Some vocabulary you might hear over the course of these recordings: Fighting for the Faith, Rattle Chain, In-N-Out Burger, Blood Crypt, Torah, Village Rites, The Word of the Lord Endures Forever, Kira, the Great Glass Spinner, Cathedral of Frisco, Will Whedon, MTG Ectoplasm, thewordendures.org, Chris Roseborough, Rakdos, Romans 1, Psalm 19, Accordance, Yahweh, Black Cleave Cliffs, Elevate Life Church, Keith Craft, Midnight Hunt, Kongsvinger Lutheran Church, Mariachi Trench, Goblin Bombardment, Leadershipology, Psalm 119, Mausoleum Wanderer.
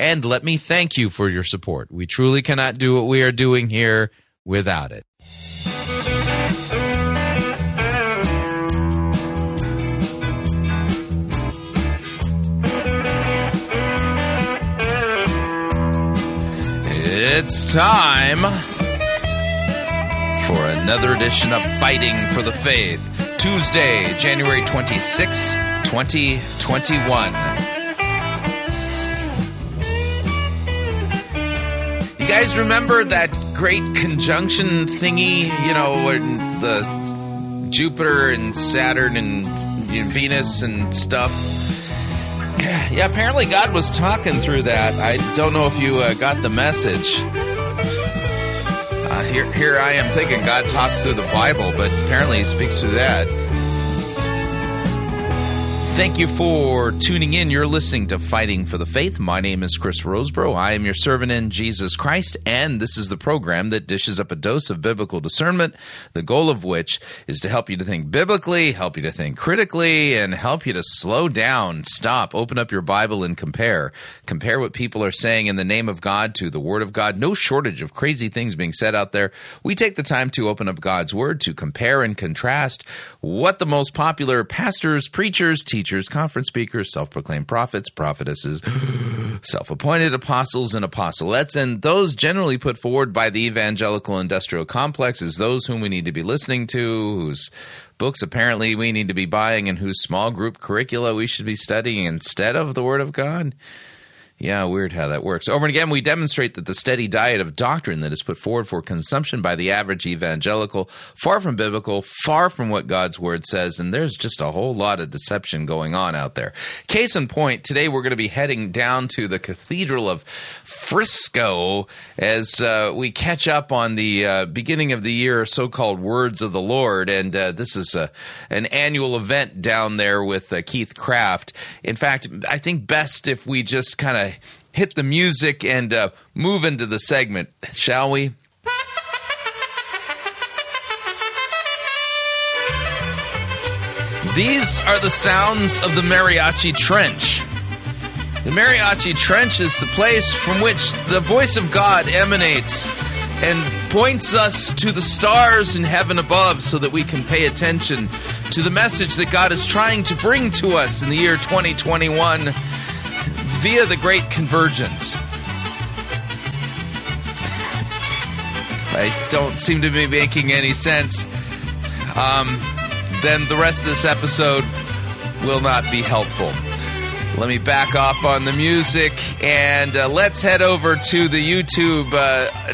And let me thank you for your support. We truly cannot do what we are doing here without it. It's time for another edition of Fighting for the Faith, Tuesday, January 26, 2021. You guys remember that great conjunction thingy, you know, when the Jupiter and Saturn and Venus and stuff? Yeah, apparently God was talking through that. I don't know if you got the message. Here I am thinking God talks through the Bible, but apparently he speaks through that. Thank you for tuning in. You're listening to Fighting for the Faith. My name is Chris Roseborough. I am your servant in Jesus Christ, and this is the program that dishes up a dose of biblical discernment, the goal of which is to help you to think biblically, help you to think critically, and help you to slow down, stop, open up your Bible, and compare. Compare what people are saying in the name of God to the Word of God. No shortage of crazy things being said out there. We take the time to open up God's Word, to compare and contrast what the most popular pastors, preachers, teachers, conference speakers, self-proclaimed prophets, prophetesses, self-appointed apostles and apostolettes, and those generally put forward by the evangelical industrial complex as those whom we need to be listening to, whose books apparently we need to be buying, and whose small group curricula we should be studying instead of the Word of God. Yeah, weird how that works. Over and again, we demonstrate that the steady diet of doctrine that is put forward for consumption by the average evangelical, far from biblical, far from what God's Word says, and there's just a whole lot of deception going on out there. Case in point, today we're going to be heading down to the Cathedral of Frisco as we catch up on the beginning of the year so-called Words of the Lord, and this is an annual event down there with Keith Craft. In fact, I think best if we just kind of hit the music and move into the segment, shall we? These are the sounds of the Mariachi Trench. The Mariachi Trench is the place from which the voice of God emanates and points us to the stars in heaven above so that we can pay attention to the message that God is trying to bring to us in the year 2021. Via the Great Convergence. I don't seem to be making any sense. Then the rest of this episode will not be helpful. Let me back off on the music, and let's head over to the YouTube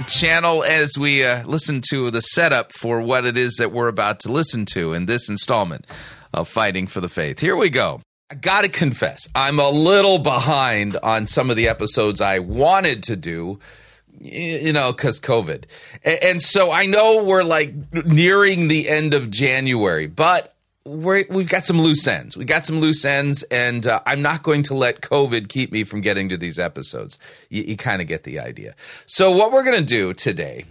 channel as we listen to the setup for what it is that we're about to listen to in this installment of Fighting for the Faith. Here we go. I gotta confess, I'm a little behind on some of the episodes I wanted to do, you know, because COVID. And so I know we're like nearing the end of January, but we've got some loose ends. We got some loose ends, and I'm not going to let COVID keep me from getting to these episodes. You kind of get the idea. So what we're going to do today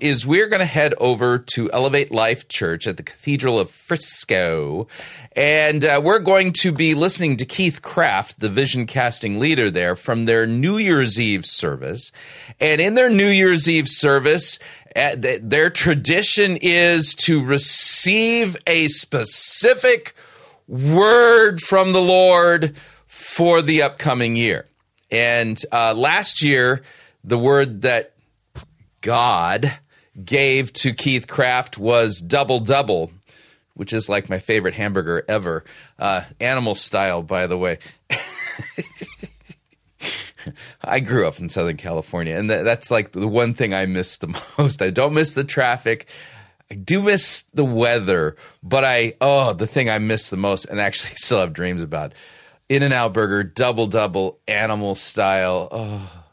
is we're going to head over to Elevate Life Church at the Cathedral of Frisco, and we're going to be listening to Keith Craft, the vision casting leader there, from their New Year's Eve service. And in their New Year's Eve service, their tradition is to receive a specific word from the Lord for the upcoming year. And last year, the word that God gave to Keith Craft was double-double, which is like my favorite hamburger ever. Animal style, by the way. I grew up in Southern California, and that's like the one thing I miss the most. I don't miss the traffic. I do miss the weather, but the thing I miss the most and actually still have dreams about, In-N-Out Burger, double, animal style. Oh,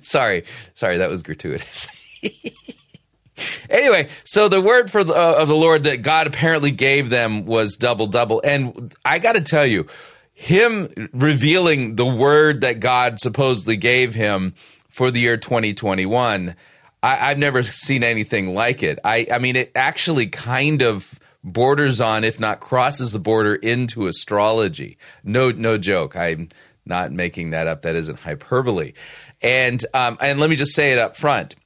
sorry, that was gratuitous. Anyway, so the word of the Lord that God apparently gave them was double. And I got to tell you, him revealing the word that God supposedly gave him for the year 2021, I've never seen anything like it. I mean, it actually kind of borders on, if not crosses the border into astrology. No joke. I'm not making that up. That isn't hyperbole. And let me just say it up front.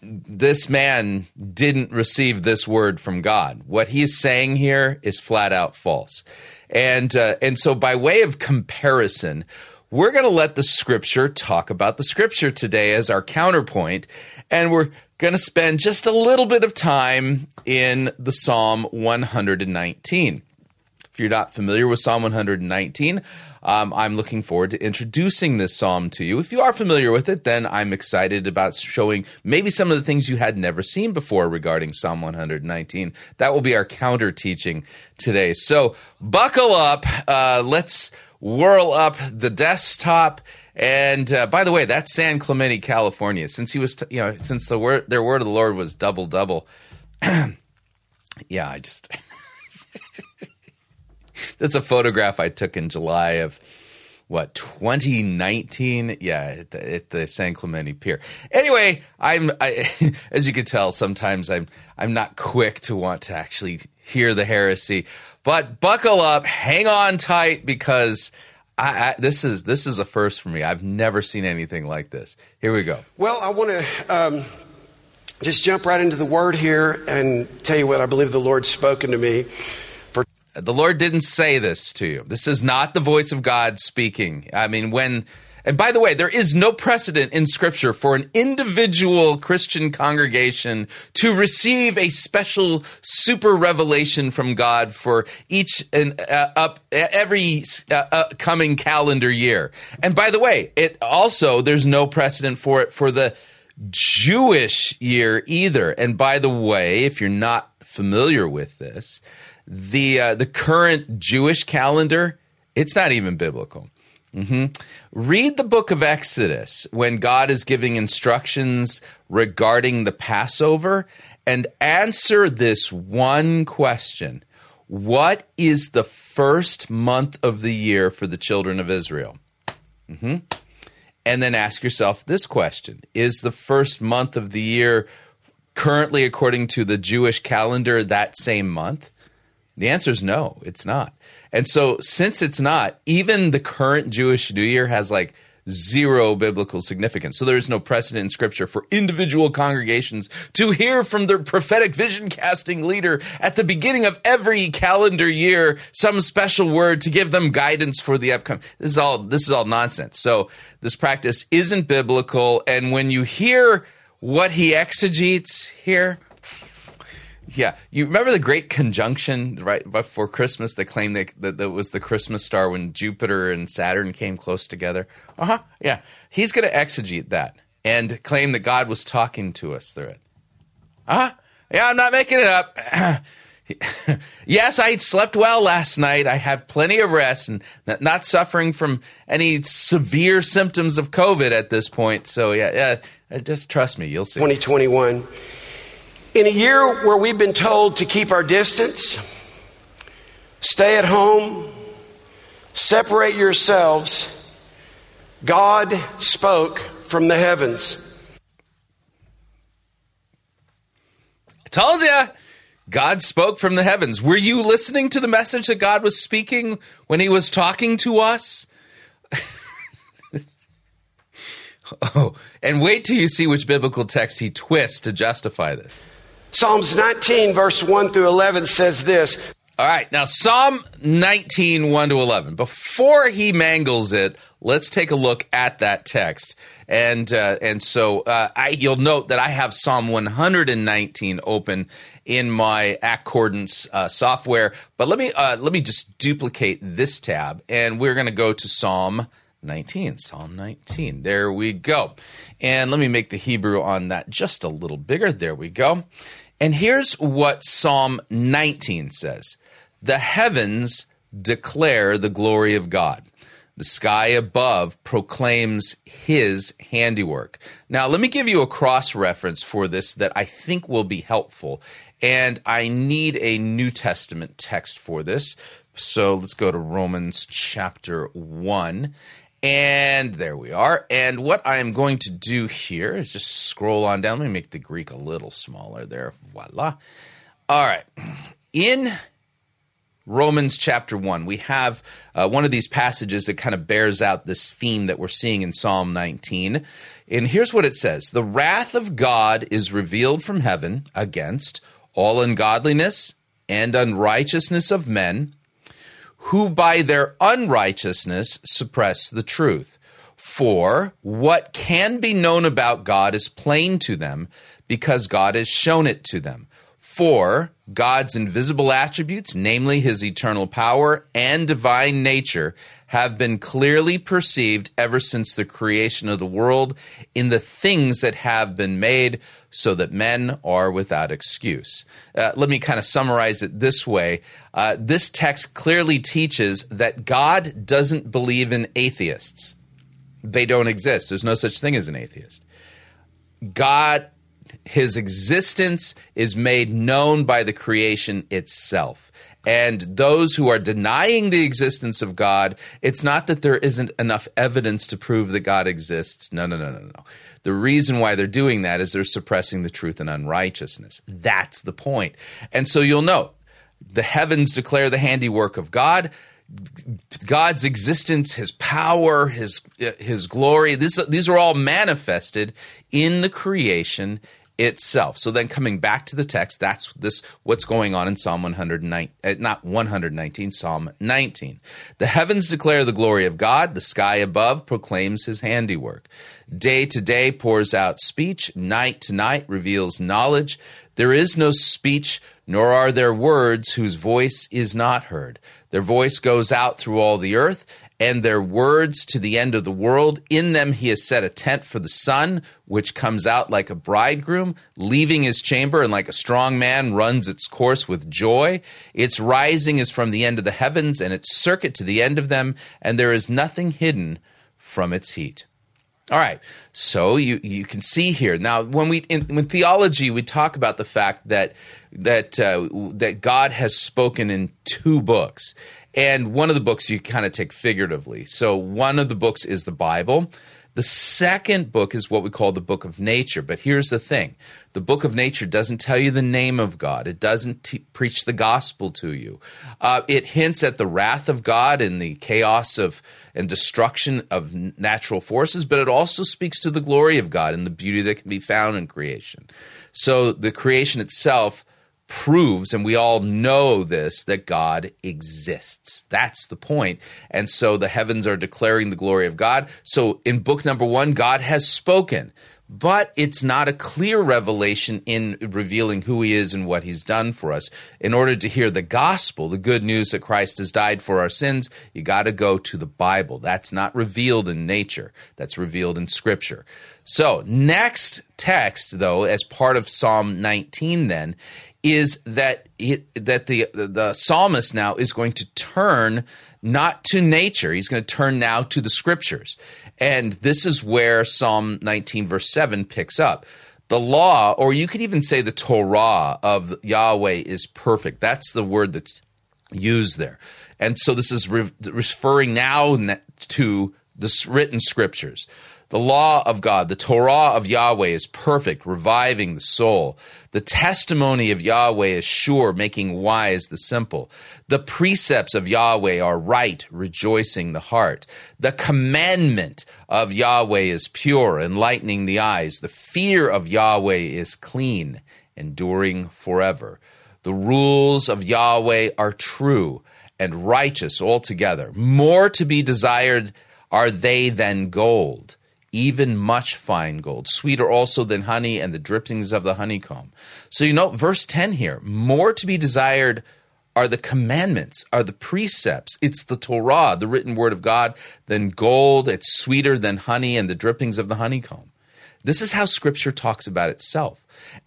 This man didn't receive this word from God. What he's saying here is flat out false. And so by way of comparison, we're going to let the scripture talk about the scripture today as our counterpoint, and we're going to spend just a little bit of time in the Psalm 119. If you're not familiar with Psalm 119, I'm looking forward to introducing this psalm to you. If you are familiar with it, then I'm excited about showing maybe some of the things you had never seen before regarding Psalm 119. That will be our counter teaching today. So buckle up. Let's whirl up the desktop. And by the way, that's San Clemente, California. Since he was, since their word of the Lord was double. Yeah, I just. That's a photograph I took in July of, 2019? Yeah, at the San Clemente Pier. Anyway, as you can tell, sometimes I'm not quick to want to actually hear the heresy. But buckle up, hang on tight, because this is a first for me. I've never seen anything like this. Here we go. Well, I want to just jump right into the Word here and tell you what I believe the Lord's spoken to me. The Lord didn't say this to you. This is not the voice of God speaking. I mean, and by the way, there is no precedent in Scripture for an individual Christian congregation to receive a special super revelation from God for each and upcoming calendar year. And by the way, there's no precedent for it for the Jewish year either. And by the way, if you're not familiar with this, the current Jewish calendar, it's not even biblical. Mm-hmm. Read the book of Exodus when God is giving instructions regarding the Passover, and answer this one question. What is the first month of the year for the children of Israel? Mm-hmm. And then ask yourself this question. Is the first month of the year currently, according to the Jewish calendar, that same month? The answer is no, it's not. And so since it's not, even the current Jewish New Year has zero biblical significance. So there is no precedent in Scripture for individual congregations to hear from their prophetic vision casting leader at the beginning of every calendar year some special word to give them guidance for the upcoming. This is all nonsense. So this practice isn't biblical. And when you hear what he exegetes here, yeah, you remember the Great Conjunction right before Christmas? They claimed that was the Christmas star when Jupiter and Saturn came close together. Uh-huh, yeah. He's going to exegete that and claim that God was talking to us through it. Uh-huh, yeah, I'm not making it up. Yes, I slept well last night. I have plenty of rest and not suffering from any severe symptoms of COVID at this point. So, yeah, just trust me. You'll see. 2021. In a year where we've been told to keep our distance, stay at home, separate yourselves, God spoke from the heavens. I told you, God spoke from the heavens. Were you listening to the message that God was speaking when he was talking to us? Oh, and wait till you see which biblical text he twists to justify this. Psalms 19, verse 1 through 11 says this. All right, now Psalm 19, 1 to 11. Before he mangles it, let's take a look at that text. And so you'll note that I have Psalm 119 open in my Accordance software. But let me just duplicate this tab, and we're going to go to Psalm 19, Psalm 19. There we go. And let me make the Hebrew on that just a little bigger. There we go. And here's what Psalm 19 says. The heavens declare the glory of God. The sky above proclaims his handiwork. Now, let me give you a cross-reference for this that I think will be helpful. And I need a New Testament text for this. So let's go to Romans chapter 1. And there we are. And what I am going to do here is just scroll on down. Let me make the Greek a little smaller there. Voila. All right. In Romans chapter 1, we have one of these passages that kind of bears out this theme that we're seeing in Psalm 19. And here's what it says. The wrath of God is revealed from heaven against all ungodliness and unrighteousness of men, who by their unrighteousness suppress the truth. For what can be known about God is plain to them, because God has shown it to them. For God's invisible attributes, namely his eternal power and divine nature, have been clearly perceived ever since the creation of the world in the things that have been made, so that men are without excuse. Let me kind of summarize it this way. This text clearly teaches that God doesn't believe in atheists. They don't exist. There's no such thing as an atheist. God, his existence is made known by the creation itself. And those who are denying the existence of God, it's not that there isn't enough evidence to prove that God exists. No. The reason why they're doing that is they're suppressing the truth and unrighteousness. That's the point. And so you'll note, the heavens declare the handiwork of God. God's existence, his power, his glory, these are all manifested in the creation itself. So then coming back to the text, that's this what's going on in Psalm 19. The heavens declare the glory of God. The sky above proclaims his handiwork. Day to day pours out speech. Night to night reveals knowledge. There is no speech, nor are there words whose voice is not heard. Their voice goes out through all the earth, and their words to the end of the world. In them he has set a tent for the sun, which comes out like a bridegroom, leaving his chamber, and like a strong man runs its course with joy. Its rising is from the end of the heavens, and its circuit to the end of them, and there is nothing hidden from its heat. All right, so you can see here. Now, when theology, we talk about the fact that God has spoken in two books. And one of the books you kind of take figuratively. So one of the books is the Bible. The second book is what we call the book of nature. But here's the thing. The book of nature doesn't tell you the name of God. It doesn't preach the gospel to you. It hints at the wrath of God and the chaos of and destruction of natural forces, but it also speaks to the glory of God and the beauty that can be found in creation. So the creation itself proves, and we all know this, that God exists. That's the point. And so the heavens are declaring the glory of God. So in book number 1, God has spoken, but it's not a clear revelation in revealing who he is and what he's done for us. In order to hear the gospel, the good news that Christ has died for our sins, you got to go to the Bible. That's not revealed in nature. That's revealed in Scripture. So next text, though, as part of Psalm 19 then, is that the psalmist now is going to turn not to nature. He's going to turn now to the Scriptures. And this is where Psalm 19 verse 7 picks up. The law, or you could even say the Torah of Yahweh, is perfect. That's the word that's used there. And so this is referring now to the written Scriptures. The law of God, the Torah of Yahweh, is perfect, reviving the soul. The testimony of Yahweh is sure, making wise the simple. The precepts of Yahweh are right, rejoicing the heart. The commandment of Yahweh is pure, enlightening the eyes. The fear of Yahweh is clean, enduring forever. The rules of Yahweh are true and righteous altogether. More to be desired are they than gold, even much fine gold, sweeter also than honey and the drippings of the honeycomb. So you note verse 10 here, more to be desired are the commandments, are the precepts. It's the Torah, the written word of God, than gold. It's sweeter than honey and the drippings of the honeycomb. This is how Scripture talks about itself.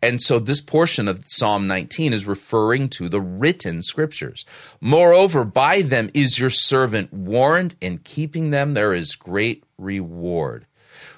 And so this portion of Psalm 19 is referring to the written Scriptures. Moreover, by them is your servant warned, in keeping them there is great reward.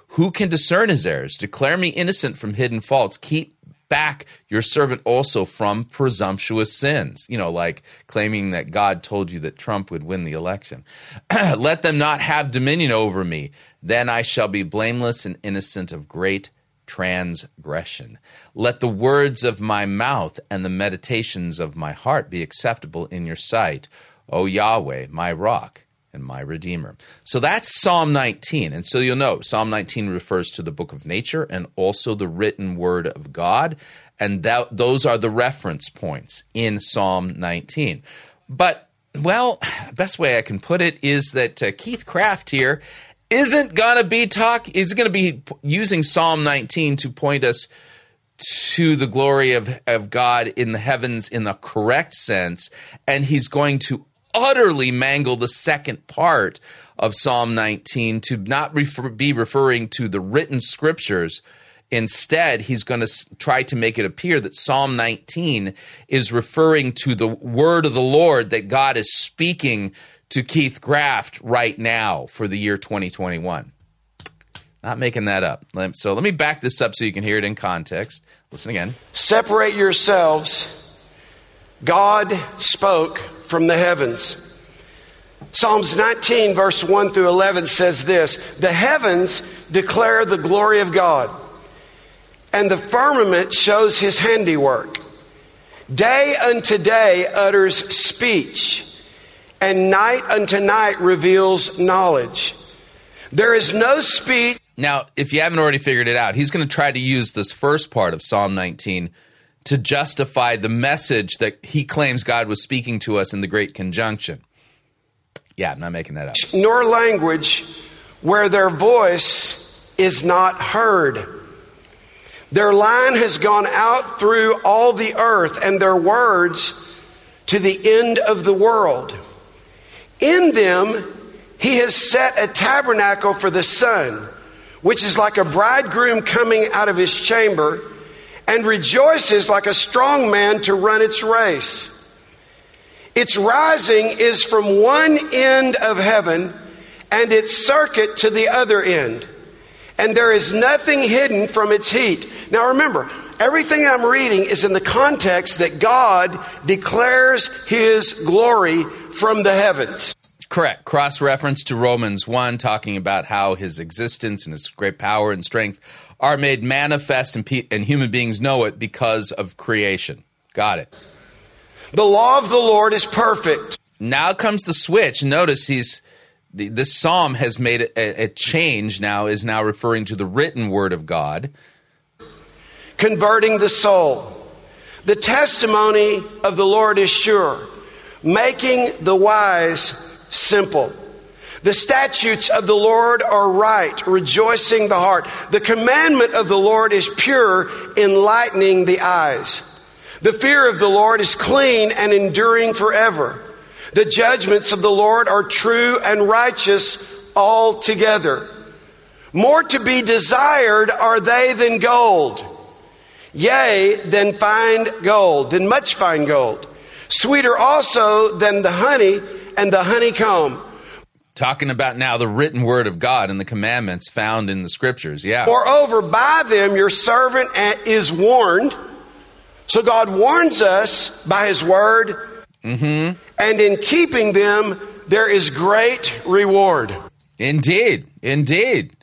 Who can discern his errors? Declare me innocent from hidden faults. Keep back your servant also from presumptuous sins. You know, like claiming that God told you that Trump would win the election. Let them not have dominion over me. Then I shall be blameless and innocent of great transgression. Let the words of my mouth and the meditations of my heart be acceptable in your sight, O Yahweh, my rock and my redeemer. So that's Psalm 19. And so you'll know Psalm 19 refers to the book of nature and also the written word of God. And those are the reference points in Psalm 19. But, well, best way I can put it is that Keith Craft here is going to be using Psalm 19 to point us to the glory of God in the heavens in the correct sense, and he's going to utterly mangle the second part of Psalm 19 to not be referring to the written Scriptures. Instead, he's going to try to make it appear that Psalm 19 is referring to the word of the Lord that God is speaking to Keith Craft right now for the year 2021. Not making that up. So let me back this up so you can hear it in context. Listen again. Separate yourselves. God spoke from the heavens. Psalms 19, verse 1 through 11 says this: the heavens declare the glory of God, and the firmament shows his handiwork. Day unto day utters speech, and night unto night reveals knowledge. There is no speech. Now, if you haven't already figured it out, he's going to try to use this first part of Psalm 19 to justify the message that he claims God was speaking to us in the Great Conjunction. Yeah, I'm not making that up. Nor language where their voice is not heard. Their line has gone out through all the earth, and their words to the end of the world. In them he has set a tabernacle for the sun, which is like a bridegroom coming out of his chamber, and rejoices like a strong man to run its race. Its rising is from one end of heaven, and its circuit to the other end, and there is nothing hidden from its heat. Now remember, everything I'm reading is in the context that God declares his glory from the heavens. Correct. Cross-reference to Romans 1, talking about how his existence and his great power and strength are made manifest, and human beings know it because of creation. Got it. The law of the Lord is perfect. Now comes the switch. Notice this psalm has made a change now, is now referring to the written word of God. Converting the soul. The testimony of the Lord is sure, making the wise simple. The statutes of the Lord are right, rejoicing the heart. The commandment of the Lord is pure, enlightening the eyes. The fear of the Lord is clean and enduring forever. The judgments of the Lord are true and righteous altogether. More to be desired are they than gold, yea, than fine gold, than much fine gold. Sweeter also than the honey and the honeycomb. Talking about now the written word of God and the commandments found in the Scriptures, yeah. Moreover, by them your servant is warned. So God warns us by his word. Mm-hmm. And in keeping them, there is great reward. Indeed, indeed.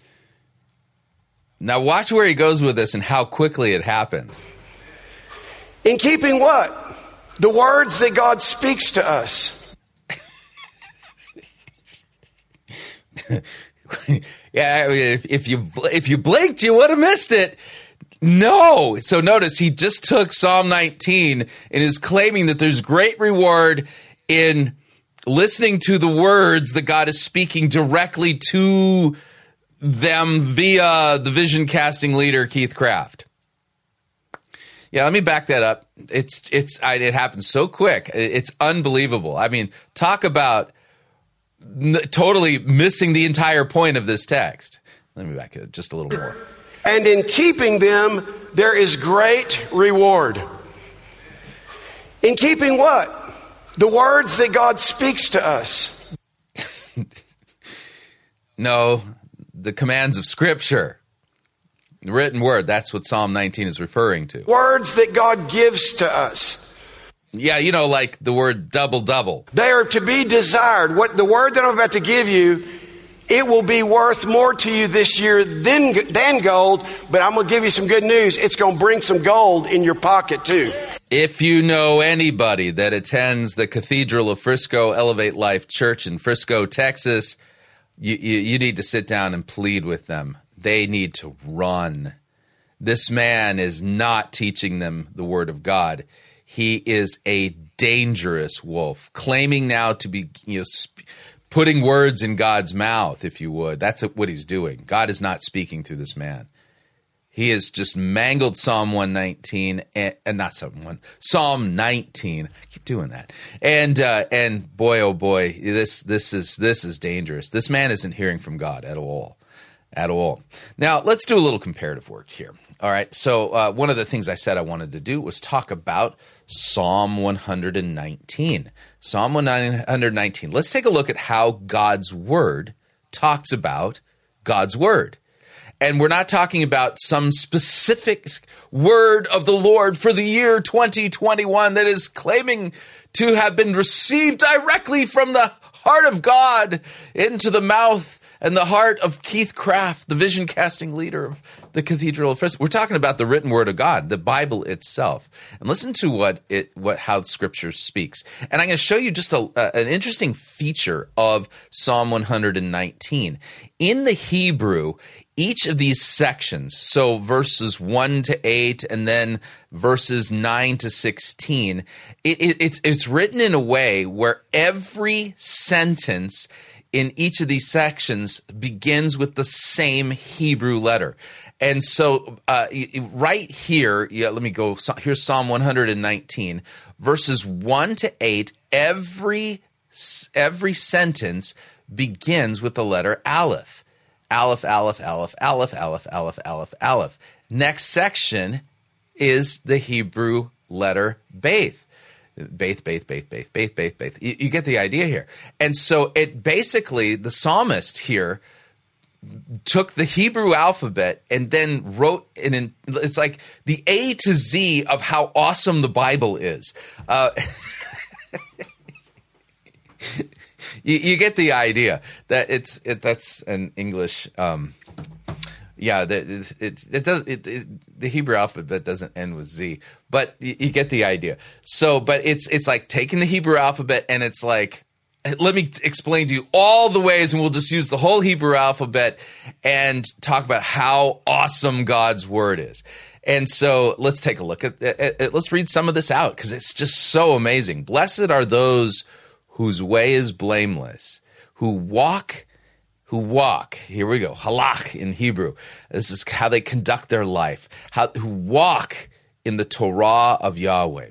Now watch where he goes with this and how quickly it happens. In keeping what? The words that God speaks to us. Yeah, I mean, if you blinked, you would have missed it. No. So notice he just took Psalm 19 and is claiming that there's great reward in listening to the words that God is speaking directly to them via the vision casting leader, Keith Craft. Yeah, let me back that up. It happened so quick. It's unbelievable. I mean, talk about totally missing the entire point of this text. Let me back it just a little more. And in keeping them, there is great reward. In keeping what? The words that God speaks to us. No, the commands of Scripture. The written word, that's what Psalm 19 is referring to. Words that God gives to us. Yeah, you know, like the word double. They are to be desired. What the word that I'm about to give you, it will be worth more to you this year than gold, but I'm going to give you some good news. It's going to bring some gold in your pocket too. If you know anybody that attends the Cathedral of Frisco, Elevate Life Church in Frisco, Texas, you need to sit down and plead with them. They need to run. This man is not teaching them the word of God. He is a dangerous wolf, claiming now to be, putting words in God's mouth, if you would. That's what he's doing. God is not speaking through this man. He has just mangled Psalm 119 and not Psalm 19. I keep doing that. And boy, oh boy, this is dangerous. This man isn't hearing from God at all. Now, let's do a little comparative work here. All right, so one of the things I said I wanted to do was talk about Psalm 119. Psalm 119. Let's take a look at how God's Word talks about God's Word. And we're not talking about some specific word of the Lord for the year 2021 that is claiming to have been received directly from the heart of God into the mouth and the heart of Keith Craft, the vision-casting leader of the Cathedral of Frisco. We're talking about the written word of God, the Bible itself. And listen to how Scripture speaks. And I'm going to show you just an interesting feature of Psalm 119. In the Hebrew, each of these sections, so verses 1 to 8 and then verses 9 to 16, it's written in a way where every sentence in each of these sections begins with the same Hebrew letter. And so right here, let me go. Here's Psalm 119, verses 1 to 8. Every sentence begins with the letter Aleph. Aleph, Aleph, Aleph, Aleph, Aleph, Aleph, Aleph, Aleph. Next section is the Hebrew letter Beth. Baith, baith, baith, baith, baith, baith, baith. You get the idea here. And so it basically, the psalmist here took the Hebrew alphabet and then wrote, it's like the A to Z of how awesome the Bible is. You get the idea that that's an English. The Hebrew alphabet doesn't end with Z, but you get the idea. So, but it's like taking the Hebrew alphabet and it's like, let me explain to you all the ways, and we'll just use the whole Hebrew alphabet and talk about how awesome God's Word is. And so let's take a look at let's read some of this out because it's just so amazing. Blessed are those whose way is blameless, who walk, here we go, halach in Hebrew. This is how they conduct their life, who walk in the Torah of Yahweh.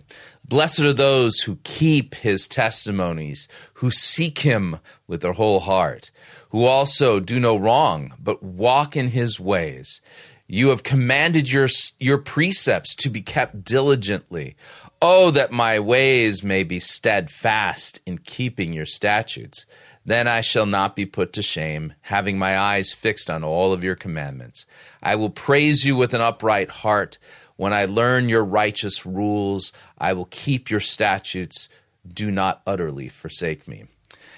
Blessed are those who keep his testimonies, who seek him with their whole heart, who also do no wrong, but walk in his ways. You have commanded your precepts to be kept diligently. Oh, that my ways may be steadfast in keeping your statutes. Then I shall not be put to shame, having my eyes fixed on all of your commandments. I will praise you with an upright heart. When I learn your righteous rules, I will keep your statutes. Do not utterly forsake me.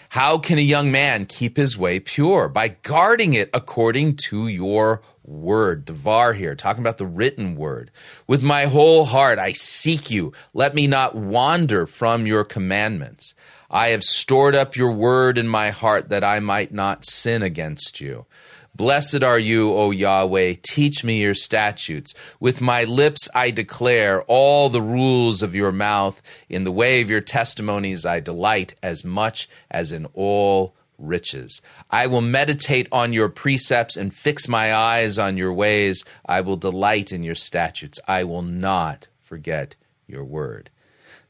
How can a young man keep his way pure? By guarding it according to your word. Devar here, talking about the written word. With my whole heart I seek you. Let me not wander from your commandments. I have stored up your word in my heart that I might not sin against you. Blessed are you, O Yahweh. Teach me your statutes. With my lips I declare all the rules of your mouth. In the way of your testimonies I delight as much as in all riches. I will meditate on your precepts and fix my eyes on your ways. I will delight in your statutes. I will not forget your word.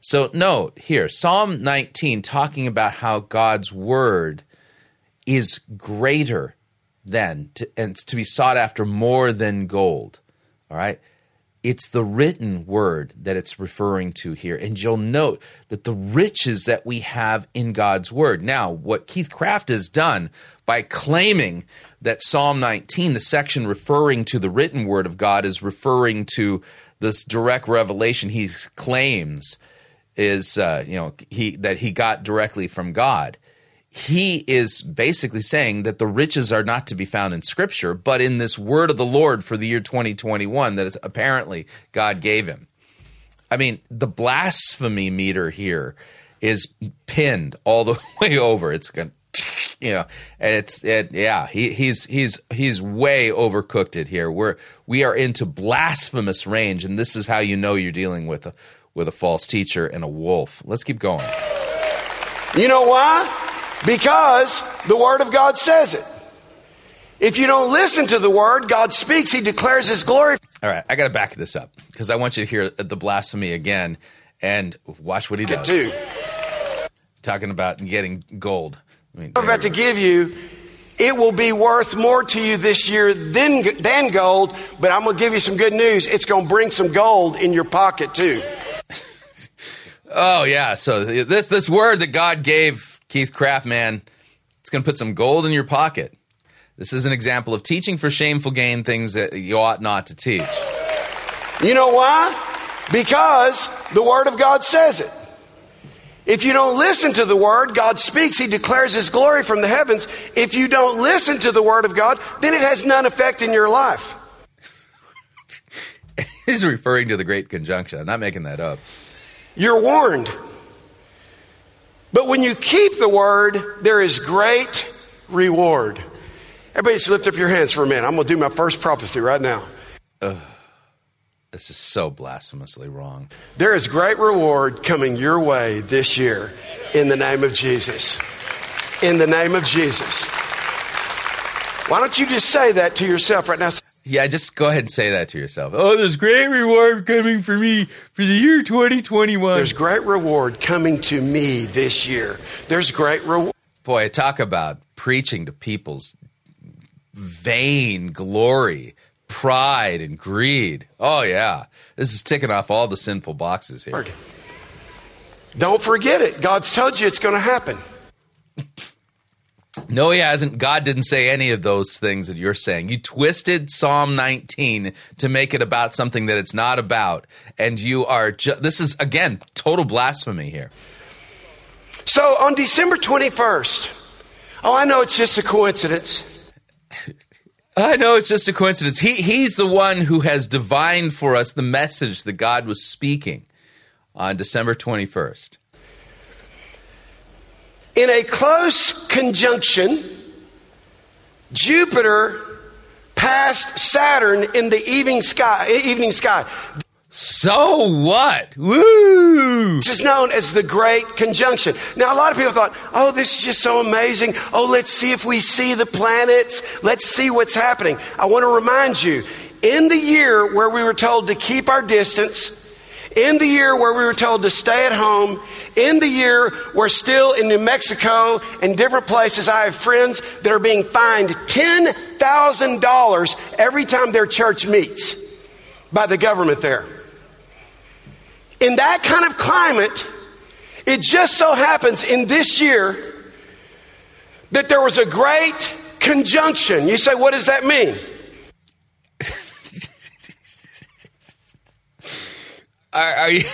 So note here, Psalm 19 talking about how God's word is greater than, and to be sought after more than gold, all right? It's the written word that it's referring to here. And you'll note that the riches that we have in God's word. Now, what Keith Craft has done by claiming that Psalm 19, the section referring to the written word of God, is referring to this direct revelation he claims is, that he got directly from God. He is basically saying that the riches are not to be found in Scripture, but in this word of the Lord for the year 2021 that apparently God gave him. I mean, the blasphemy meter here is pinned all the way over. It's going to, and he's way overcooked it here. We are into blasphemous range, and this is how you know you're dealing with a false teacher and a wolf. Let's keep going. You know why? Because the Word of God says it. If you don't listen to the Word, God speaks, He declares His glory. All right, I got to back this up because I want you to hear the blasphemy again and watch what he does. Talking about getting gold. I mean, I'm about to give you, it will be worth more to you this year than gold, but I'm going to give you some good news. It's going to bring some gold in your pocket too. Oh, yeah. So this Word that God gave Keith Craft, man, it's going to put some gold in your pocket. This is an example of teaching for shameful gain things that you ought not to teach. You know why? Because the Word of God says it. If you don't listen to the Word, God speaks, He declares His glory from the heavens. If you don't listen to the Word of God, then it has none effect in your life. He's referring to the Great Conjunction. I'm not making that up. You're warned. But when you keep the word, there is great reward. Everybody just lift up your hands for a minute. I'm going to do my first prophecy right now. This is so blasphemously wrong. There is great reward coming your way this year in the name of Jesus. In the name of Jesus. Why don't you just say that to yourself right now? Yeah, just go ahead and say that to yourself. Oh, there's great reward coming for me for the year 2021. There's great reward coming to me this year. There's great reward. Boy, I talk about preaching to people's vain glory, pride, and greed. Oh, yeah. This is ticking off all the sinful boxes here. Don't forget it. God's told you it's going to happen. No, He hasn't. God didn't say any of those things that you're saying. You twisted Psalm 19 to make it about something that it's not about. And you are this is, again, total blasphemy here. So on December 21st, I know it's just a coincidence. I know it's just a coincidence. He's the one who has divined for us the message that God was speaking on December 21st. In a close conjunction, Jupiter passed Saturn in the evening sky. So what? Woo! This is known as the Great Conjunction. Now, a lot of people thought, oh, this is just so amazing. Oh, let's see if we see the planets. Let's see what's happening. I want to remind you, in the year where we were told to keep our distance, in the year where we were told to stay at home, in the year where still in New Mexico and different places, I have friends that are being fined $10,000 every time their church meets by the government there. In that kind of climate, it just so happens in this year that there was a great conjunction. You say, what does that mean? Are you?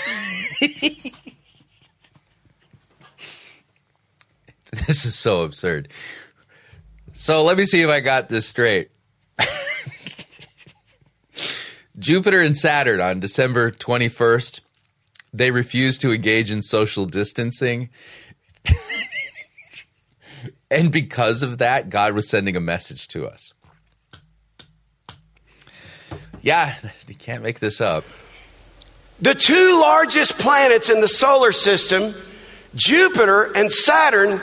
This is so absurd. So let me see if I got this straight. Jupiter and Saturn on December 21st, they refused to engage in social distancing. And because of that, God was sending a message to us. Yeah, you can't make this up. The two largest planets in the solar system, Jupiter and Saturn,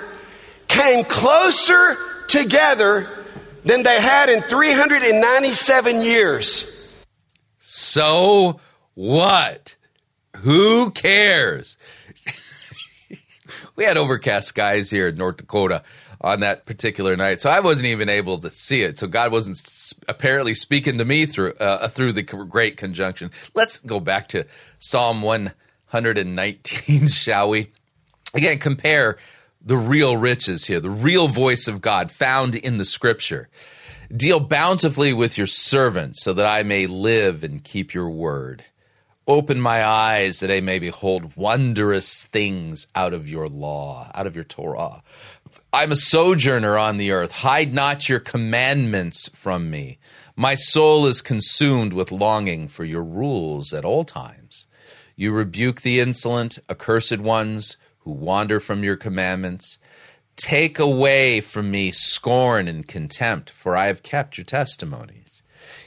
came closer together than they had in 397 years. So what? Who cares? We had overcast skies here in North Dakota on that particular night, so I wasn't even able to see it. So God wasn't apparently speaking to me through the great conjunction. Let's go back to Psalm 119, shall we? Again, compare the real riches here, the real voice of God found in the Scripture. Deal bountifully with your servant so that I may live and keep your word. Open my eyes that I may behold wondrous things out of your law, out of your Torah. I'm a sojourner on the earth. Hide not your commandments from me. My soul is consumed with longing for your rules at all times. You rebuke the insolent, accursed ones who wander from your commandments. Take away from me scorn and contempt, for I have kept your testimonies.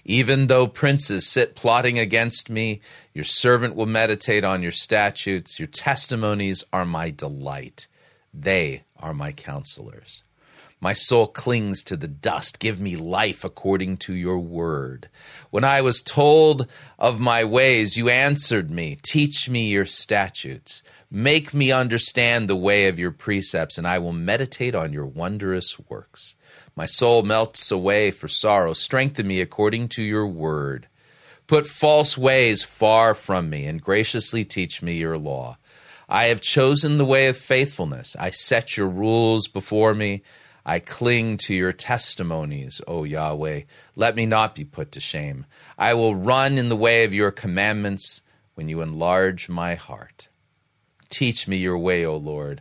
Even though princes sit plotting against me, your servant will meditate on your statutes. Your testimonies are my delight. They are my counselors. My soul clings to the dust. Give me life according to your word. When I was told of my ways, you answered me. Teach me your statutes. Make me understand the way of your precepts, and I will meditate on your wondrous works. My soul melts away for sorrow. Strengthen me according to your word. Put false ways far from me, and graciously teach me your law. I have chosen the way of faithfulness. I set your rules before me. I cling to your testimonies, O Yahweh. Let me not be put to shame. I will run in the way of your commandments when you enlarge my heart. Teach me your way, O Lord,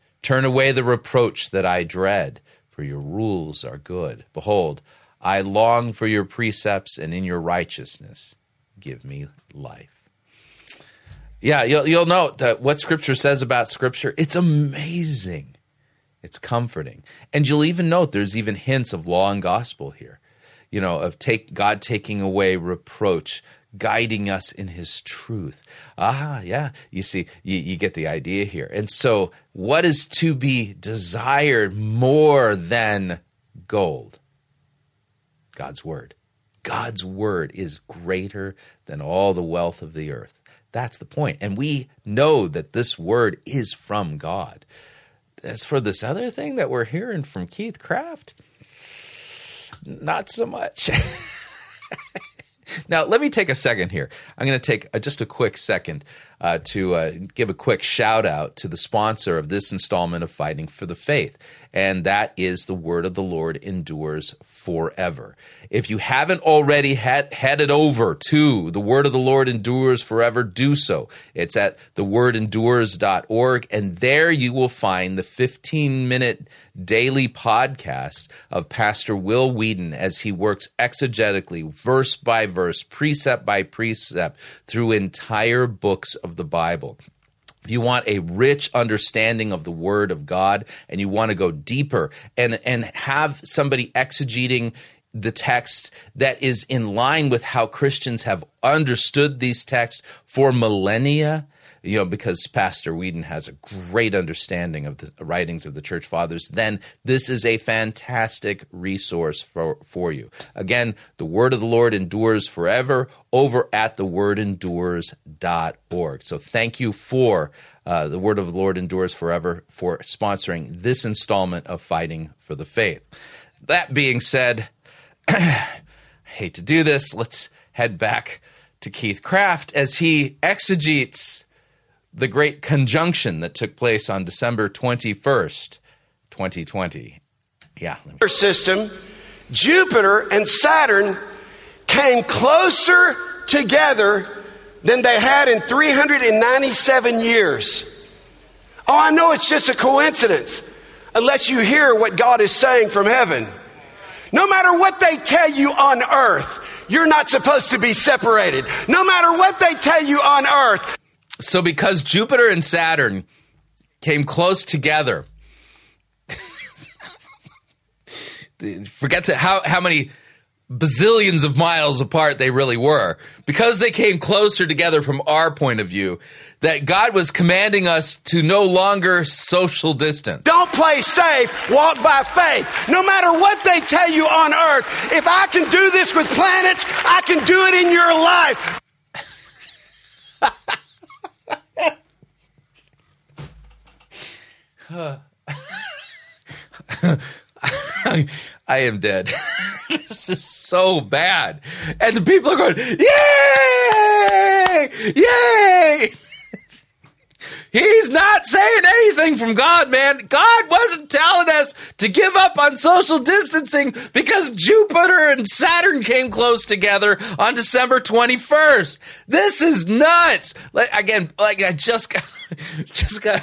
Turn away the reproach that I dread, for your rules are good. Behold, I long for your precepts, and in your righteousness give me life. Yeah, you'll note that what Scripture says about Scripture, it's amazing. It's comforting. And you'll even note there's even hints of law and gospel here, of God taking away reproach, guiding us in his truth. You see, you get the idea here. And so what is to be desired more than gold? God's word. God's word is greater than all the wealth of the earth. That's the point. And we know that this word is from God. As for this other thing that we're hearing from Keith Craft, not so much. Now, let me take a second here. I'm going to take just a quick second to give a quick shout-out to the sponsor of this installment of Fighting for the Faith, and that is The Word of the Lord Endures Forever. If you haven't already headed over to The Word of the Lord Endures Forever, do so. It's at thewordendures.org, and there you will find the 15-minute daily podcast of Pastor Will Whedon as he works exegetically, verse by verse, precept by precept, through entire books of the Bible. If you want a rich understanding of the Word of God and you want to go deeper and have somebody exegeting the text that is in line with how Christians have understood these texts for millennia, because Pastor Whedon has a great understanding of the writings of the Church Fathers, then this is a fantastic resource for you. Again, the Word of the Lord Endures Forever over at thewordendures.org. So thank you for the Word of the Lord Endures Forever for sponsoring this installment of Fighting for the Faith. That being said, I hate to do this. Let's head back to Keith Craft as he exegetes the great conjunction that took place on December 21st, 2020. Yeah. Our system, Jupiter and Saturn came closer together than they had in 397 years. Oh, I know it's just a coincidence unless you hear what God is saying from heaven. No matter what they tell you on earth, you're not supposed to be separated. No matter what they tell you on earth. So because Jupiter and Saturn came close together, forget how many bazillions of miles apart they really were, because they came closer together from our point of view, that God was commanding us to no longer social distance. Don't play safe, walk by faith. No matter what they tell you on earth, if I can do this with planets, I can do it in your life. I am dead. This is so bad. And the people are going, yay! Yay! He's not saying anything from God, man. God wasn't telling us to give up on social distancing because Jupiter and Saturn came close together on December 21st. This is nuts. I just got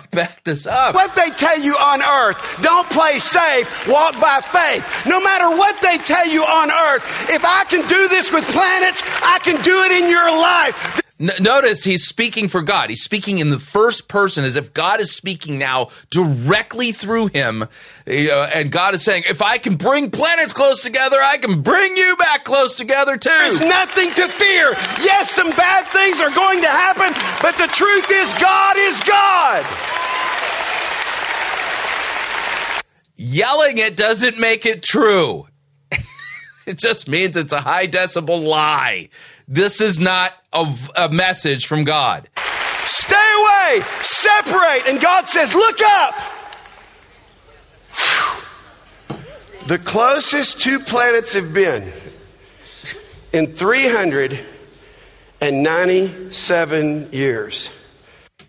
to back this up. What they tell you on earth, don't play safe, walk by faith. No matter what they tell you on earth, if I can do this with planets, I can do it in your life. Notice he's speaking for God. He's speaking in the first person as if God is speaking now directly through him. And God is saying, if I can bring planets close together, I can bring you back close together too. There's nothing to fear. Yes, some bad things are going to happen, but the truth is God is God. Yelling it doesn't make it true. It just means it's a high decibel lie. This is not a message from God. Stay away, separate, and God says, look up. The closest two planets have been in 397 years.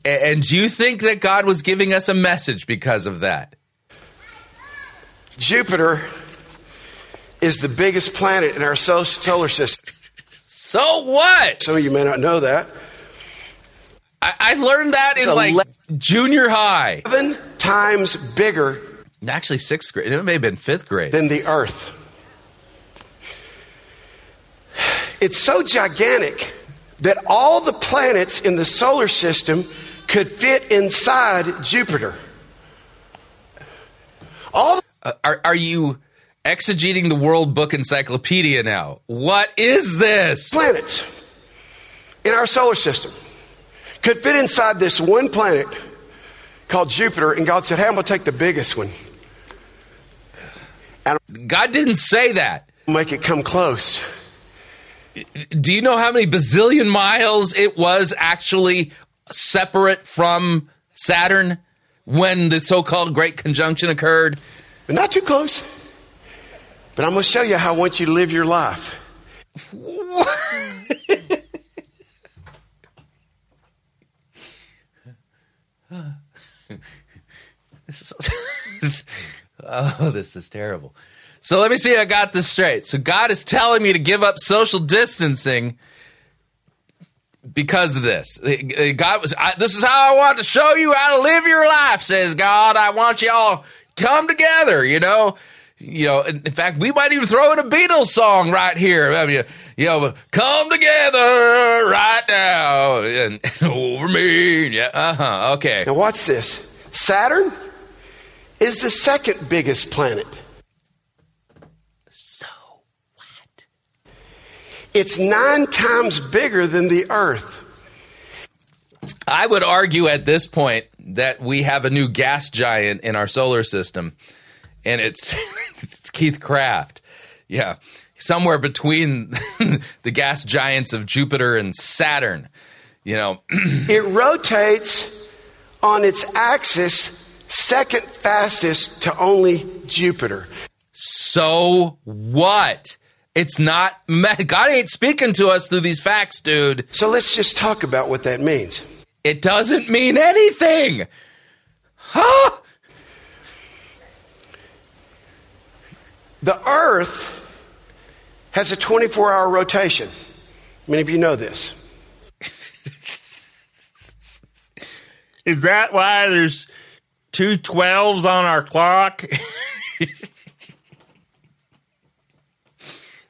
And do you think that God was giving us a message because of that? Jupiter is the biggest planet in our solar system. So what? Some of you may not know that. I learned that it's in junior high. 7 times bigger. Actually, 6th grade. It may have been 5th grade. Than the Earth. It's so gigantic that all the planets in the solar system could fit inside Jupiter. Are you exegeting the World Book Encyclopedia now? What is this? Planets in our solar system could fit inside this one planet called Jupiter, and God said, hey, I'm going to take the biggest one. And God didn't say that. Make it come close. Do you know how many bazillion miles it was actually separate from Saturn when the so-called Great Conjunction occurred? But not too close. But I'm going to show you how I want you to live your life. This is terrible. So let me see if I got this straight. So God is telling me to give up social distancing because of this. This is how I want to show you how to live your life, says God. I want you all come together, you know. You know, in fact, we might even throw in a Beatles song right here. I mean, you know, come together right now and over me. Yeah, okay. Now watch this. Saturn is the second biggest planet. So what? It's 9 times bigger than the Earth. I would argue at this point that we have a new gas giant in our solar system. And it's Keith Craft. Yeah. Somewhere between the gas giants of Jupiter and Saturn, you know. It rotates on its axis second fastest to only Jupiter. So what? It's not, God ain't speaking to us through these facts, dude. So let's just talk about what that means. It doesn't mean anything. Huh? The Earth has a 24-hour rotation. Many of you know this. Is that why there's two 12s on our clock? Is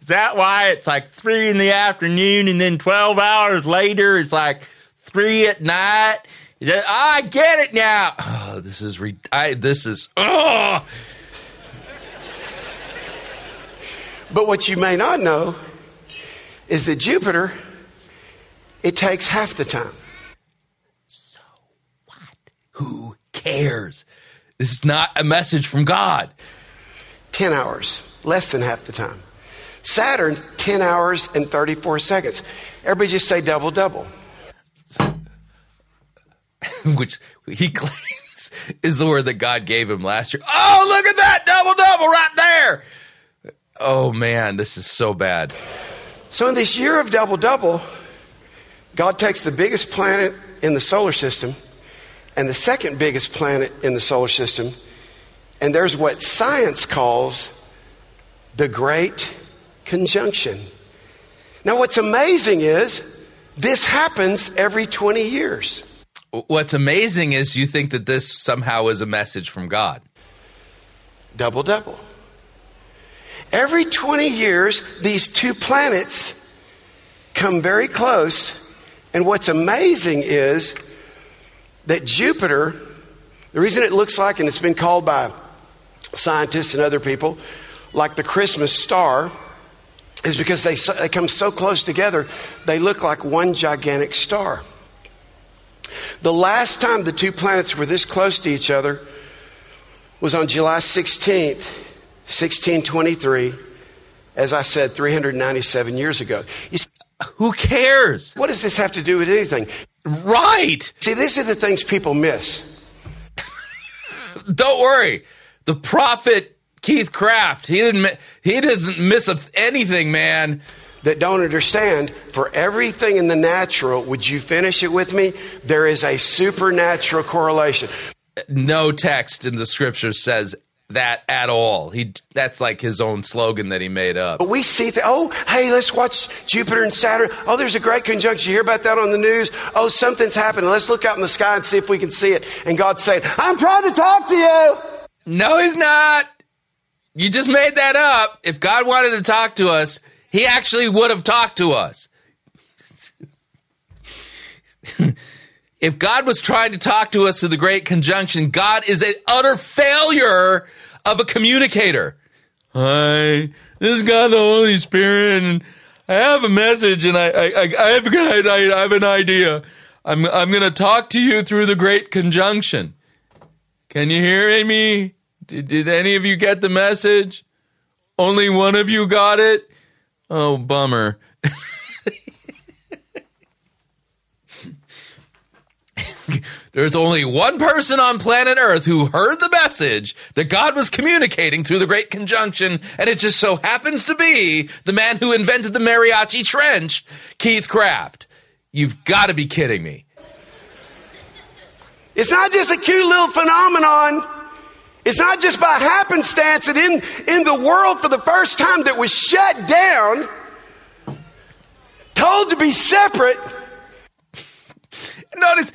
that why it's like 3 in the afternoon and then 12 hours later it's like 3 p.m. I get it now. Oh, this is. But what you may not know is that Jupiter, it takes half the time. So what? Who cares? This is not a message from God. 10 hours, less than half the time. Saturn, 10 hours and 34 seconds. Everybody just say double, double. Which he claims is the word that God gave him last year. Oh, look at that, double, double right there. Oh, man, this is so bad. So in this year of double, double, God takes the biggest planet in the solar system and the second biggest planet in the solar system, and there's what science calls the Great Conjunction. Now, what's amazing is this happens every 20 years. What's amazing is you think that this somehow is a message from God. Double, double. Every 20 years, these two planets come very close. And what's amazing is that Jupiter, the reason it looks like, and it's been called by scientists and other people, like the Christmas star, is because they come so close together, they look like one gigantic star. The last time the two planets were this close to each other was on July 16th, 1623, as I said, 397 years ago. You see, who cares? What does this have to do with anything? Right. See, these are the things people miss. Don't worry. The prophet Keith Craft, he doesn't miss anything, man. That don't understand, for everything in the natural, would you finish it with me? There is a supernatural correlation. No text in the scripture says that at all. That's like his own slogan that he made up. But we see, let's watch Jupiter and Saturn. Oh, there's a great conjunction. You hear about that on the news. Oh, something's happening. Let's look out in the sky and see if we can see it. And God's saying, I'm trying to talk to you. No, he's not. You just made that up. If God wanted to talk to us, he actually would have talked to us. If God was trying to talk to us through the Great Conjunction, God is an utter failure of a communicator. Hi, this is God the Holy Spirit, and I have a message, and I have an idea. I'm going to talk to you through the Great Conjunction. Can you hear me? Did any of you get the message? Only one of you got it? Oh, bummer. There's only one person on planet Earth who heard the message that God was communicating through the Great Conjunction, and it just so happens to be the man who invented the Mariachi Trench, Keith Craft. You've got to be kidding me. It's not just a cute little phenomenon. It's not just by happenstance that in the world for the first time that was shut down, told to be separate. Notice,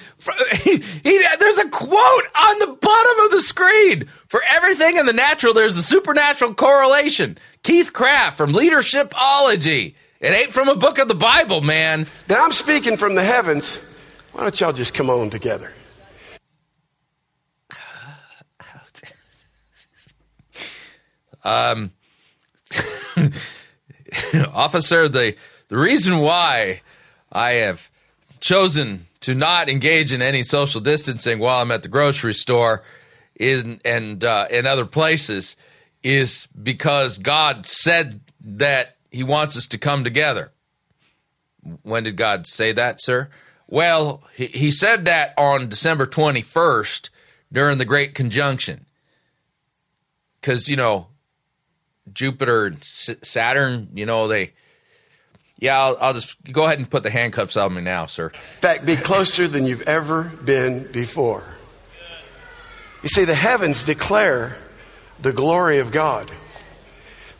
there's a quote on the bottom of the screen. For everything in the natural, there's a supernatural correlation. Keith Craft from Leadershipology. It ain't from a book of the Bible, man. That I'm speaking from the heavens. Why don't y'all just come on together? Officer, the reason why I have chosen to not engage in any social distancing while I'm at the grocery store and other places is because God said that he wants us to come together. When did God say that, sir? Well, he said that on December 21st during the Great Conjunction. Because, Jupiter and Saturn, I'll just go ahead and put the handcuffs on me now, sir. In fact, be closer than you've ever been before. You see, the heavens declare the glory of God.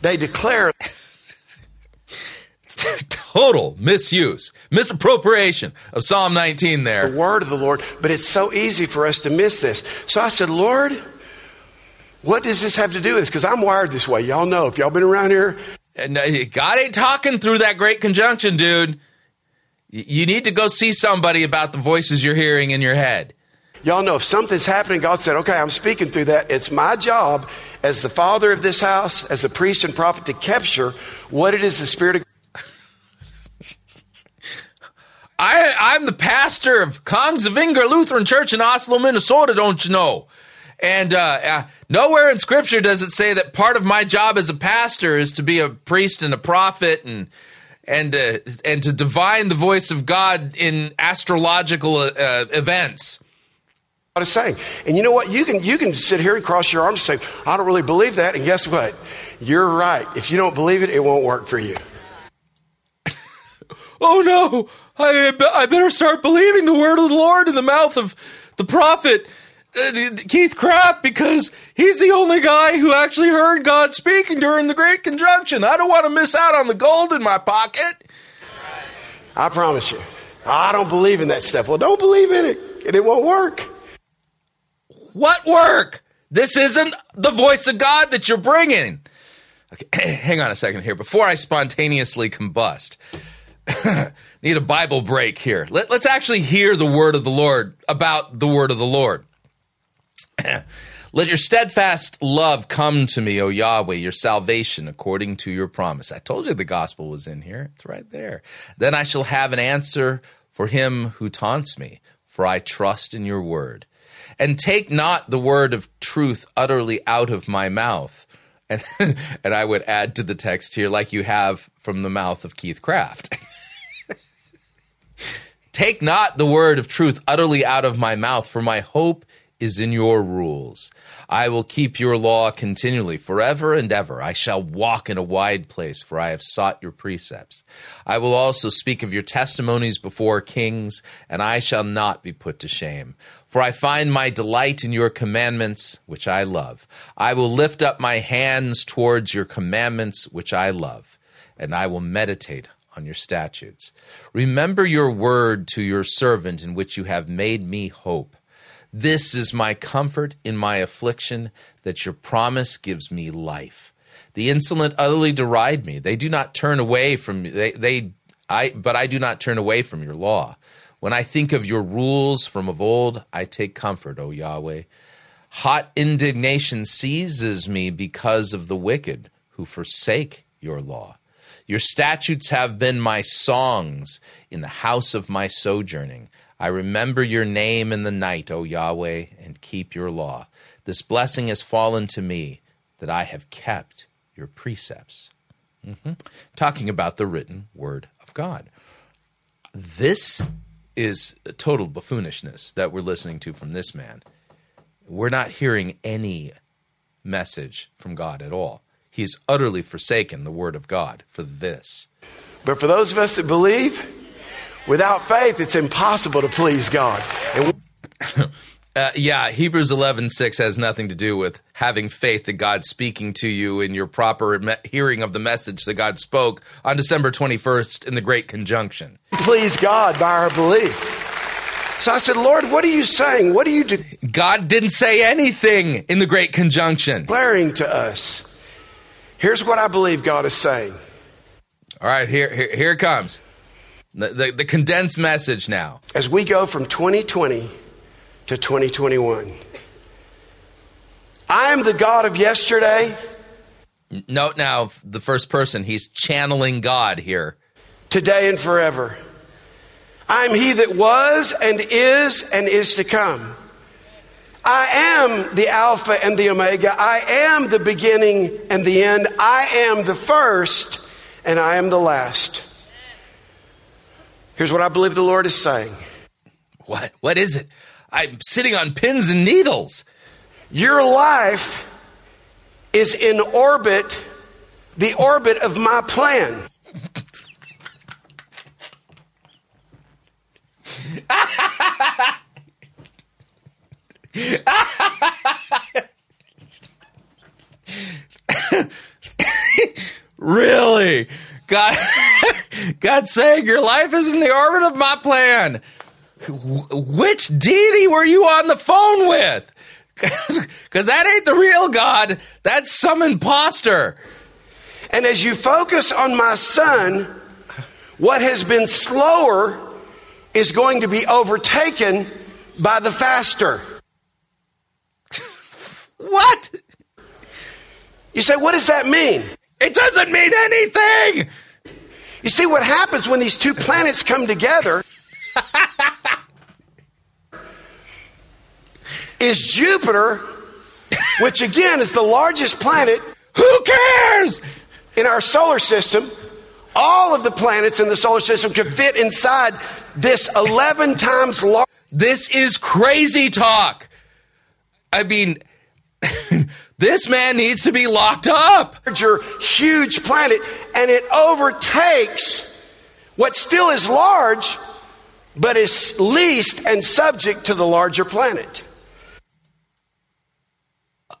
They declare total misuse, misappropriation of Psalm 19 there. The word of the Lord, but it's so easy for us to miss this. So I said, Lord, what does this have to do with this? Because I'm wired this way. Y'all know, if y'all been around here. And God ain't talking through that Great Conjunction, dude. You need to go see somebody about the voices you're hearing in your head. Y'all know if something's happening, God said, okay, I'm speaking through that. It's my job as the father of this house, as a priest and prophet, to capture what it is the Spirit of God. I'm the pastor of Kongsvinger Lutheran Church in Oslo, Minnesota, don't you know? And nowhere in Scripture does it say that part of my job as a pastor is to be a priest and a prophet and to divine the voice of God in astrological events. God is saying, and you know what? You can sit here and cross your arms and say, I don't really believe that. And guess what? You're right. If you don't believe it, it won't work for you. Oh no! I better start believing the word of the Lord in the mouth of the prophet Keith Craft, because he's the only guy who actually heard God speaking during the Great Conjunction. I don't want to miss out on the gold in my pocket. I promise you, I don't believe in that stuff. Well, don't believe in it, and it won't work. What work? This isn't the voice of God that you're bringing. Okay, hang on a second here. Before I spontaneously combust... Need a Bible break here. Let's actually hear the word of the Lord about the word of the Lord. Let your steadfast love come to me, O Yahweh, your salvation according to your promise. I told you the gospel was in here. It's right there. Then I shall have an answer for him who taunts me, for I trust in your word. And take not the word of truth utterly out of my mouth. And I would add to the text here, like you have from the mouth of Keith Craft. Take not the word of truth utterly out of my mouth, for my hope is in your rules. I will keep your law continually, forever and ever. I shall walk in a wide place, for I have sought your precepts. I will also speak of your testimonies before kings, and I shall not be put to shame. For I find my delight in your commandments, which I love. I will lift up my hands towards your commandments, which I love, and I will meditate on your statutes. Remember your word to your servant, in which you have made me hope. This is my comfort in my affliction, that your promise gives me life. The insolent utterly deride me. They do not turn away from me. But I do not turn away from your law. When I think of your rules from of old, I take comfort, O Yahweh. Hot indignation seizes me because of the wicked who forsake your law. Your statutes have been my songs in the house of my sojourning. I remember your name in the night, O Yahweh, and keep your law. This blessing has fallen to me, that I have kept your precepts. Talking about the written word of God. This is total buffoonishness that we're listening to from this man. We're not hearing any message from God at all. He's utterly forsaken the word of God for this. But for those of us that believe, without faith, it's impossible to please God. And Hebrews 11:6 has nothing to do with having faith that God's speaking to you in your proper hearing of the message that God spoke on December 21st in the Great Conjunction. Please God by our belief. So I said, Lord, what are you saying? What are you doing? God didn't say anything in the Great Conjunction. Declaring to us. Here's what I believe God is saying. All right, here it comes. The condensed message now. As we go from 2020 to 2021. I am the God of yesterday. Note now, the first person, he's channeling God here. Today and forever. I am he that was and is to come. I am the Alpha and the Omega. I am the beginning and the end. I am the first and I am the last. Here's what I believe the Lord is saying. What? What is it? I'm sitting on pins and needles. Your life is in orbit, the orbit of my plan. Really? God saying your life is in the orbit of my plan. Which deity were you on the phone with? Because that ain't the real God. That's some imposter. And as you focus on my son, what has been slower is going to be overtaken by the faster. What? You say, what does that mean? It doesn't mean anything. You see what happens when these two planets come together is Jupiter, which again is the largest planet. Who cares? In our solar system, all of the planets in the solar system can fit inside this 11 times large. This is crazy talk. I mean, this man needs to be locked up. Larger, huge planet, and it overtakes what still is large, but is least and subject to the larger planet.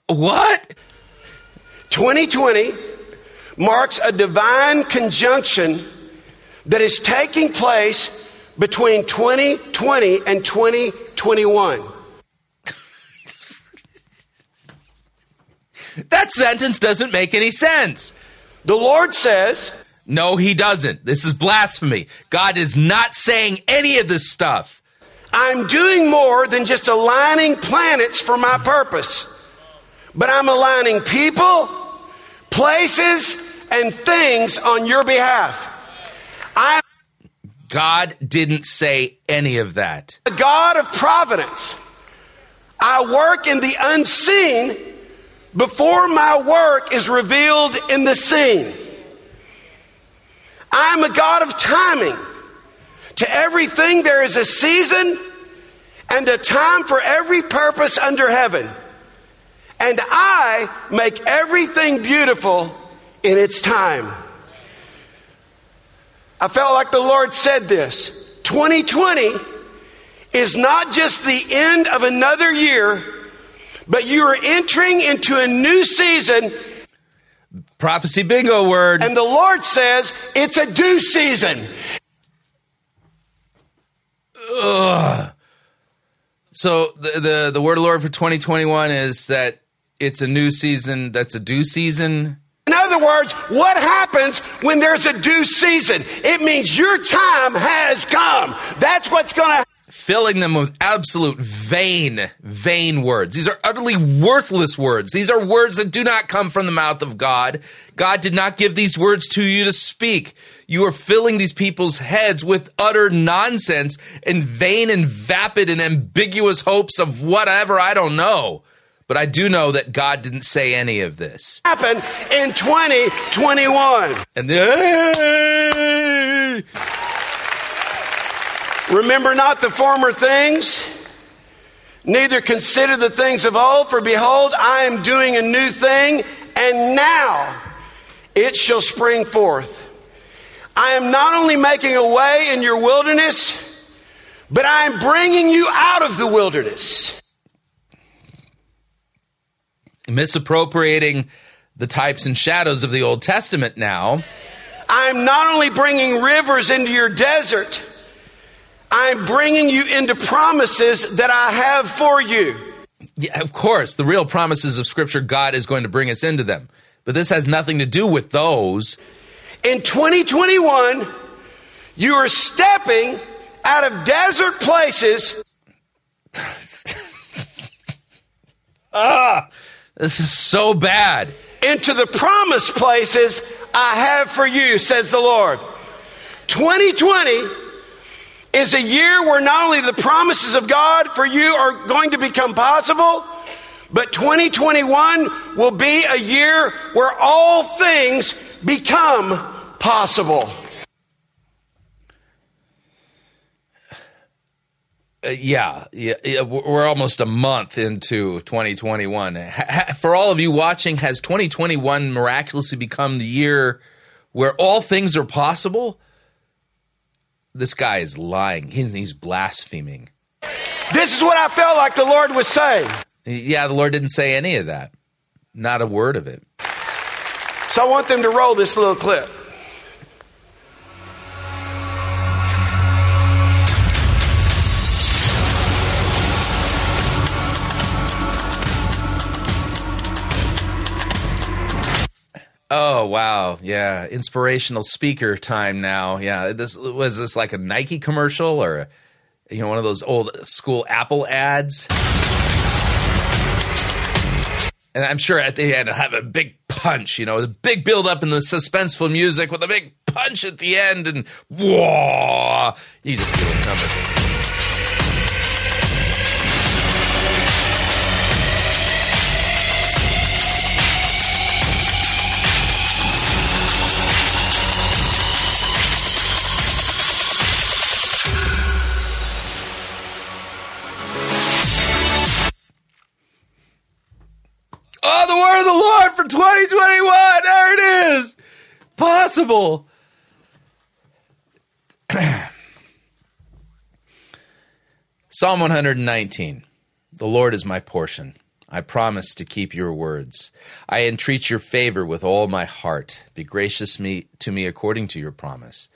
What? 2020 marks a divine conjunction that is taking place between 2020 and 2021. That sentence doesn't make any sense. The Lord says... No, he doesn't. This is blasphemy. God is not saying any of this stuff. I'm doing more than just aligning planets for my purpose. But I'm aligning people, places, and things on your behalf. God didn't say any of that. The God of providence. I work in the unseen before my work is revealed in the seen. I'm a God of timing. To everything there is a season and a time for every purpose under heaven. And I make everything beautiful in its time. I felt like the Lord said this. 2020 is not just the end of another year, but you are entering into a new season. Prophecy bingo word. And the Lord says it's a due season. Ugh. So the word of the Lord for 2021 is that it's a new season that's a due season. In other words, what happens when there's a due season? It means your time has come. That's what's going to happen. Filling them with absolute vain words. These are utterly worthless words. These are words that do not come from the mouth of God. God did not give these words to you to speak. You are filling these people's heads with utter nonsense and vain and vapid and ambiguous hopes of whatever, I don't know. But I do know that God didn't say any of this. Happened in 2021. And then... Remember not the former things, neither consider the things of old, for behold, I am doing a new thing, and now it shall spring forth. I am not only making a way in your wilderness, but I am bringing you out of the wilderness. Misappropriating the types and shadows of the Old Testament now. I am not only bringing rivers into your desert, I'm bringing you into promises that I have for you. Yeah, of course, the real promises of Scripture, God is going to bring us into them. But this has nothing to do with those. In 2021, you are stepping out of desert places. This is so bad. Into the promised places I have for you, says the Lord. 2020... is a year where not only the promises of God for you are going to become possible, but 2021 will be a year where all things become possible. We're almost a month into 2021. For all of you watching, has 2021 miraculously become the year where all things are possible? This guy is lying. He's blaspheming. This is what I felt like the Lord was saying. Yeah, the Lord didn't say any of that. Not a word of it. So I want them to roll this little clip. Oh, wow. Yeah. Inspirational speaker time now. Yeah. This was like a Nike commercial or you know, one of those old school Apple ads. And I'm sure at the end it'll have a big punch, you know, a big build up in the suspenseful music with a big punch at the end, and whoa, you just feel it coming. Oh, the word of the Lord for 2021. There it is. Possible. Psalm 119. The Lord is my portion. I promise to keep your words. I entreat your favor with all my heart. Be gracious to me according to your promise.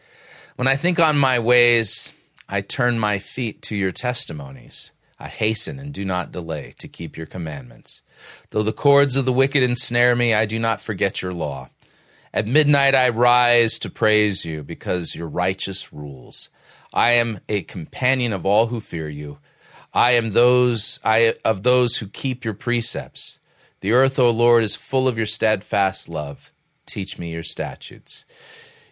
When I think on my ways, I turn my feet to your testimonies. I hasten and do not delay to keep your commandments. Though the cords of the wicked ensnare me, I do not forget your law. At midnight I rise to praise you because your righteous rules. I am a companion of all who fear you. I am of those who keep your precepts. The earth, O Lord, is full of your steadfast love. Teach me your statutes.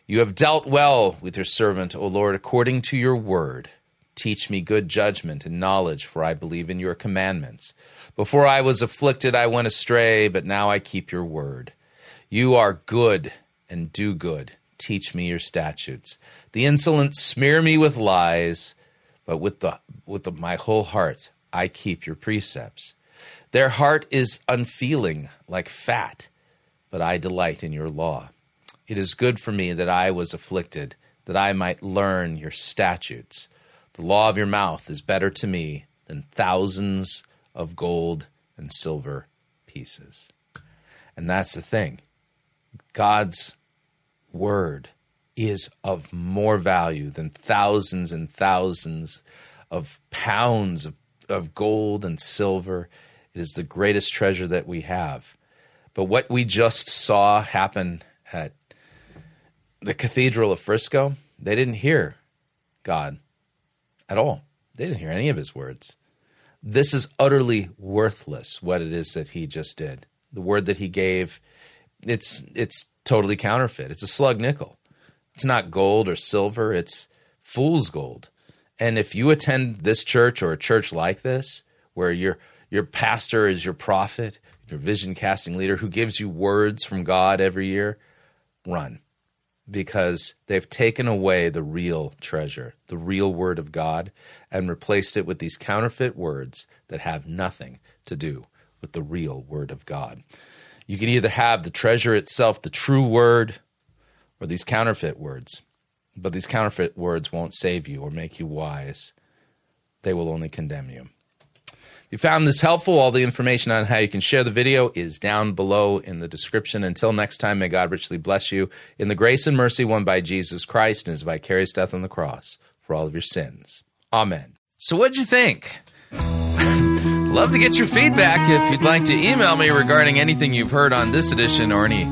You have dealt well with your servant, O Lord, according to your word. Teach me good judgment and knowledge, for I believe in your commandments. Before I was afflicted, I went astray, but now I keep your word. You are good and do good. Teach me your statutes. The insolent smear me with lies, but with my whole heart I keep your precepts. Their heart is unfeeling like fat, but I delight in your law. It is good for me that I was afflicted, that I might learn your statutes. The law of your mouth is better to me than thousands of gold and silver pieces. And that's the thing. God's word is of more value than thousands and thousands of pounds of gold and silver. It is the greatest treasure that we have. But what we just saw happen at the Cathedral of Frisco, they didn't hear God at all. They didn't hear any of his words. This is utterly worthless, what it is that he just did. The word that he gave, it's totally counterfeit. It's a slug nickel. It's not gold or silver. It's fool's gold. And if you attend this church or a church like this, where your pastor is your prophet, your vision casting leader, who gives you words from God every year, run. Because they've taken away the real treasure, the real word of God, and replaced it with these counterfeit words that have nothing to do with the real word of God. You can either have the treasure itself, the true word, or these counterfeit words. But these counterfeit words won't save you or make you wise. They will only condemn you. If you found this helpful, all the information on how you can share the video is down below in the description. Until next time, may God richly bless you in the grace and mercy won by Jesus Christ and his vicarious death on the cross for all of your sins. Amen. So what'd you think? Love to get your feedback. If you'd like to email me regarding anything you've heard on this edition or any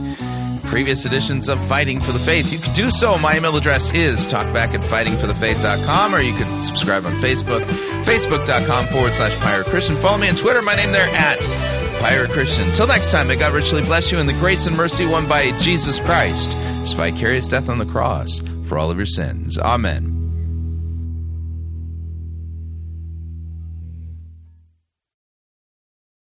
previous editions of Fighting for the Faith, you can do so. My email address is talkback@fightingforthefaith.com, or you can subscribe on Facebook, facebook.com/Pirate Christian. Follow me on Twitter, my name there @Pirate Christian. Till next time, may God richly bless you in the grace and mercy won by Jesus Christ, his vicarious death on the cross for all of your sins. Amen.